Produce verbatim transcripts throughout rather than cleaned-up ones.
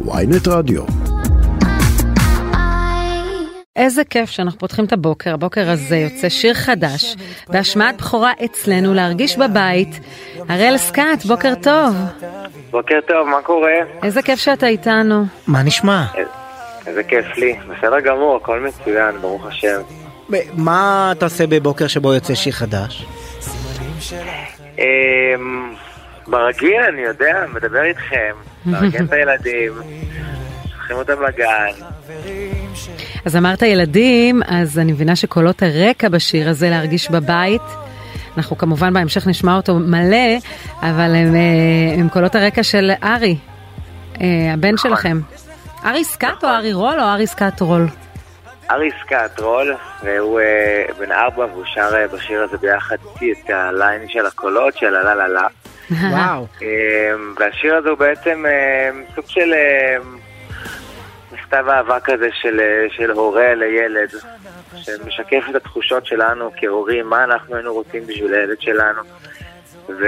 ynet רדיו. איזה כיף שאנחנו פותחים את הבוקר, הבוקר הזה יוצא שיר חדש, בהשמעת בחורה אצלנו להרגיש בבית. הראל סקאט, בוקר טוב. בוקר טוב, מה קורה? איזה כיף שאתה איתנו. מה נשמע? איזה כיף לי, בסדר גמור, הכל מצוין, ברוך השם. מה אתה עושה בבוקר שבו יוצא שיר חדש? ברגיל, אני יודע, מדבר איתכם, מארגן את הילדים, שולחים אותם לגן. אז אמרת ילדים, אז אני מבינה שקולות הרקע בשיר הזה להרגיש בבית, אנחנו כמובן בהמשך נשמע אותו מלא, אבל הם, הם קולות הרקע של ארי, הבן שלכם. ארי סקאט או ארי רול או ארי סקאט רול? ארי סקאט רול, והוא בן ארבע, והוא שר בשיר הזה ביחד את הליין של הקולות של הלה לה לה. וואו. והשיר הזה הוא בעצם סוג של מכתב אהבה כזה של, של הורה לילד, שמשקף את התחושות שלנו כהורים, מה אנחנו היינו רוצים בשביל הילד שלנו. ו...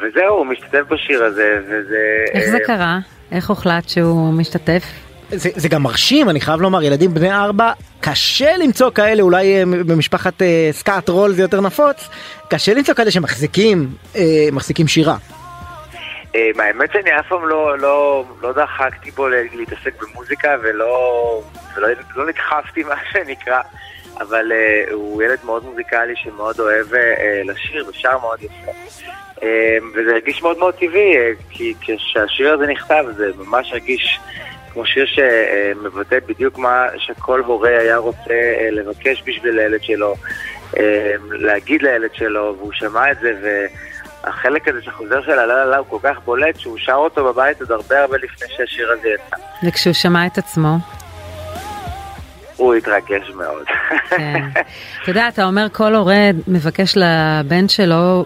וזהו, הוא משתתף בשיר הזה. וזה... איך זה קרה? איך הוחלט שהוא משתתף? זה, זה גם מרשים, אני חייב לומר, ילדים בני ארבע, קשה למצוא כאלה, אולי במשפחת אה, סקאט רול זה יותר נפוץ, קשה למצוא כאלה שמחזיקים אה, מחזיקים שירה. אה, האמת שאני אף פעם לא, לא, לא דחקתי בו להתעסק במוזיקה, ולא, ולא לא נדחפתי מה שנקרא, אבל אה, הוא ילד מאוד מוזיקלי שמאוד אוהב אה, לשיר, ושר מאוד יפה. אה, וזה הרגיש מאוד מאוד טבעי, אה, כי כשהשיר הזה נכתב, זה ממש הרגיש... כמו שיר שמבטא בדיוק מה שכל הורה היה רוצה לבקש בשביל הילד שלו, להגיד לילד שלו, והוא שמע את זה, והחלק הזה שחוזר של הללה הוא כל כך בולט שהוא שר אותו בבית עוד הרבה הרבה לפני שהשיר הזה יצא. וכשהוא שמע את עצמו? הוא התרגש מאוד. אתה יודע, אתה אומר כל הורה מבקש לבן שלו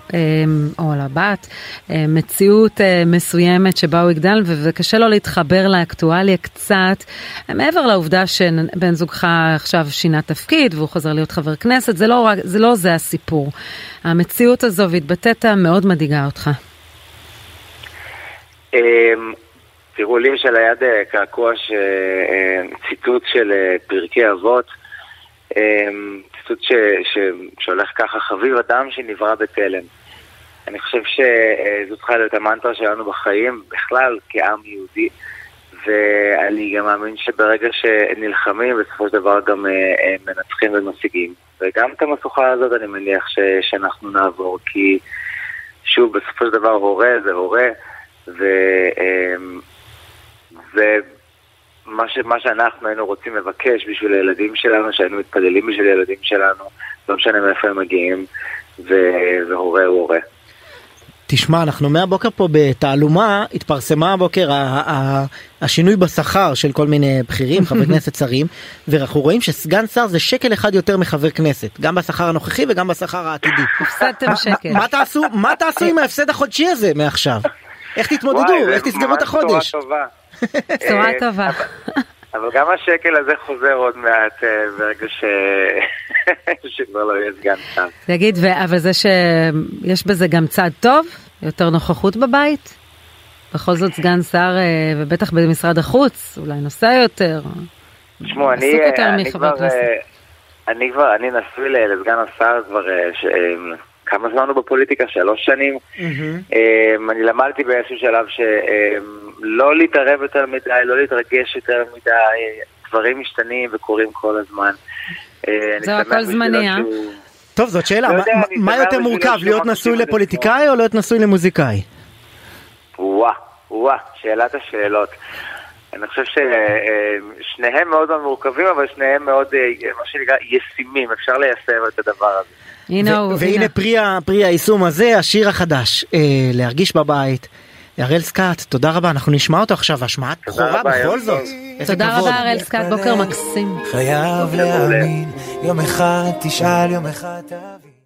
או לבת מציאות מסוימת שבה הוא יגדל, וקשה לו להתחבר לאקטואליה קצת, מעבר לעובדה שבן זוגך עכשיו שינה תפקיד והוא חוזר להיות חבר כנסת, זה לא, זה לא זה הסיפור. המציאות הזו והתבטאת מאוד מדאיגה אותך. תראו, לי של היד קעקוע ציטוט של פרקי אבות, ציטוט ש, ש, שהולך ככה, חביב אדם שנברא בצלם. אני חושב שזו צריכה להיות המנטרה שלנו בחיים, בכלל כעם יהודי, ואני גם מאמין שברגע שנלחמים, בסופו של דבר גם מנצחים ומשיגים. וגם את המסוכה הזאת אני מניח ש, שאנחנו נעבור, כי שוב, בסופו של דבר הורה זה הורה, ומה ש... מה שאנחנו היינו רוצים לבקש בשביל הילדים שלנו, שהיינו מתפללים בשביל הילדים שלנו, לא משנה מאיפה הם מגיעים, והורה הוא הורה. תשמע, אנחנו מהבוקר פה בתעלומה, התפרסמה הבוקר השינוי בשכר של כל מיני בכירים, חבר כנסת, שרים, ואנחנו רואים שסגן שר זה שקל אחד יותר מחבר כנסת, גם בשכר הנוכחי וגם בשכר העתידי. הפסדתם שקל. מה תעשו עם ההפסד החודשי הזה מעכשיו? איך תתמודדו? איך תסגרו את החודש? תורה טובה. תורה טובה. אבל גם השקל הזה חוזר עוד מעט ברגע שכבר לא יהיה סגן שם. תגיד, אבל זה שיש בזה גם צד טוב, יותר נוכחות בבית? בכל זאת סגן שר, ובטח במשרד החוץ, אולי נוסע יותר. תשמעו, אני כבר, אני כבר, אני נשוי לסגן השר כבר כמה זמן הוא בפוליטיקה? שלוש שנים. Mm-hmm. Um, אני למדתי באיזשהו שלב שלא um, להתערב יותר מדי, לא להתרגש יותר מדי, דברים משתנים וקורים כל הזמן. Uh, זה הכל זמני, אה? שהוא... טוב, זאת שאלה. לא מה, יודע, מה יותר מורכב, להיות נשוי לפוליטיקאי או להיות נשוי למוזיקאי? וואה, וואה, שאלת השאלות. אני חושב ששניהם מאוד מורכבים, אבל שניהם מאוד, מה שנקרא, ישימים. אפשר ליישם את הדבר הזה. והנה פרי היישום הזה, השיר החדש, להרגיש בבית. הראל סקאט, תודה רבה, אנחנו נשמע אותו עכשיו, השמעת בחורה בכל זאת. תודה רבה, הראל סקאט, בוקר מקסים. חייב להאמין, יום אחד תשאל, יום אחד תבין.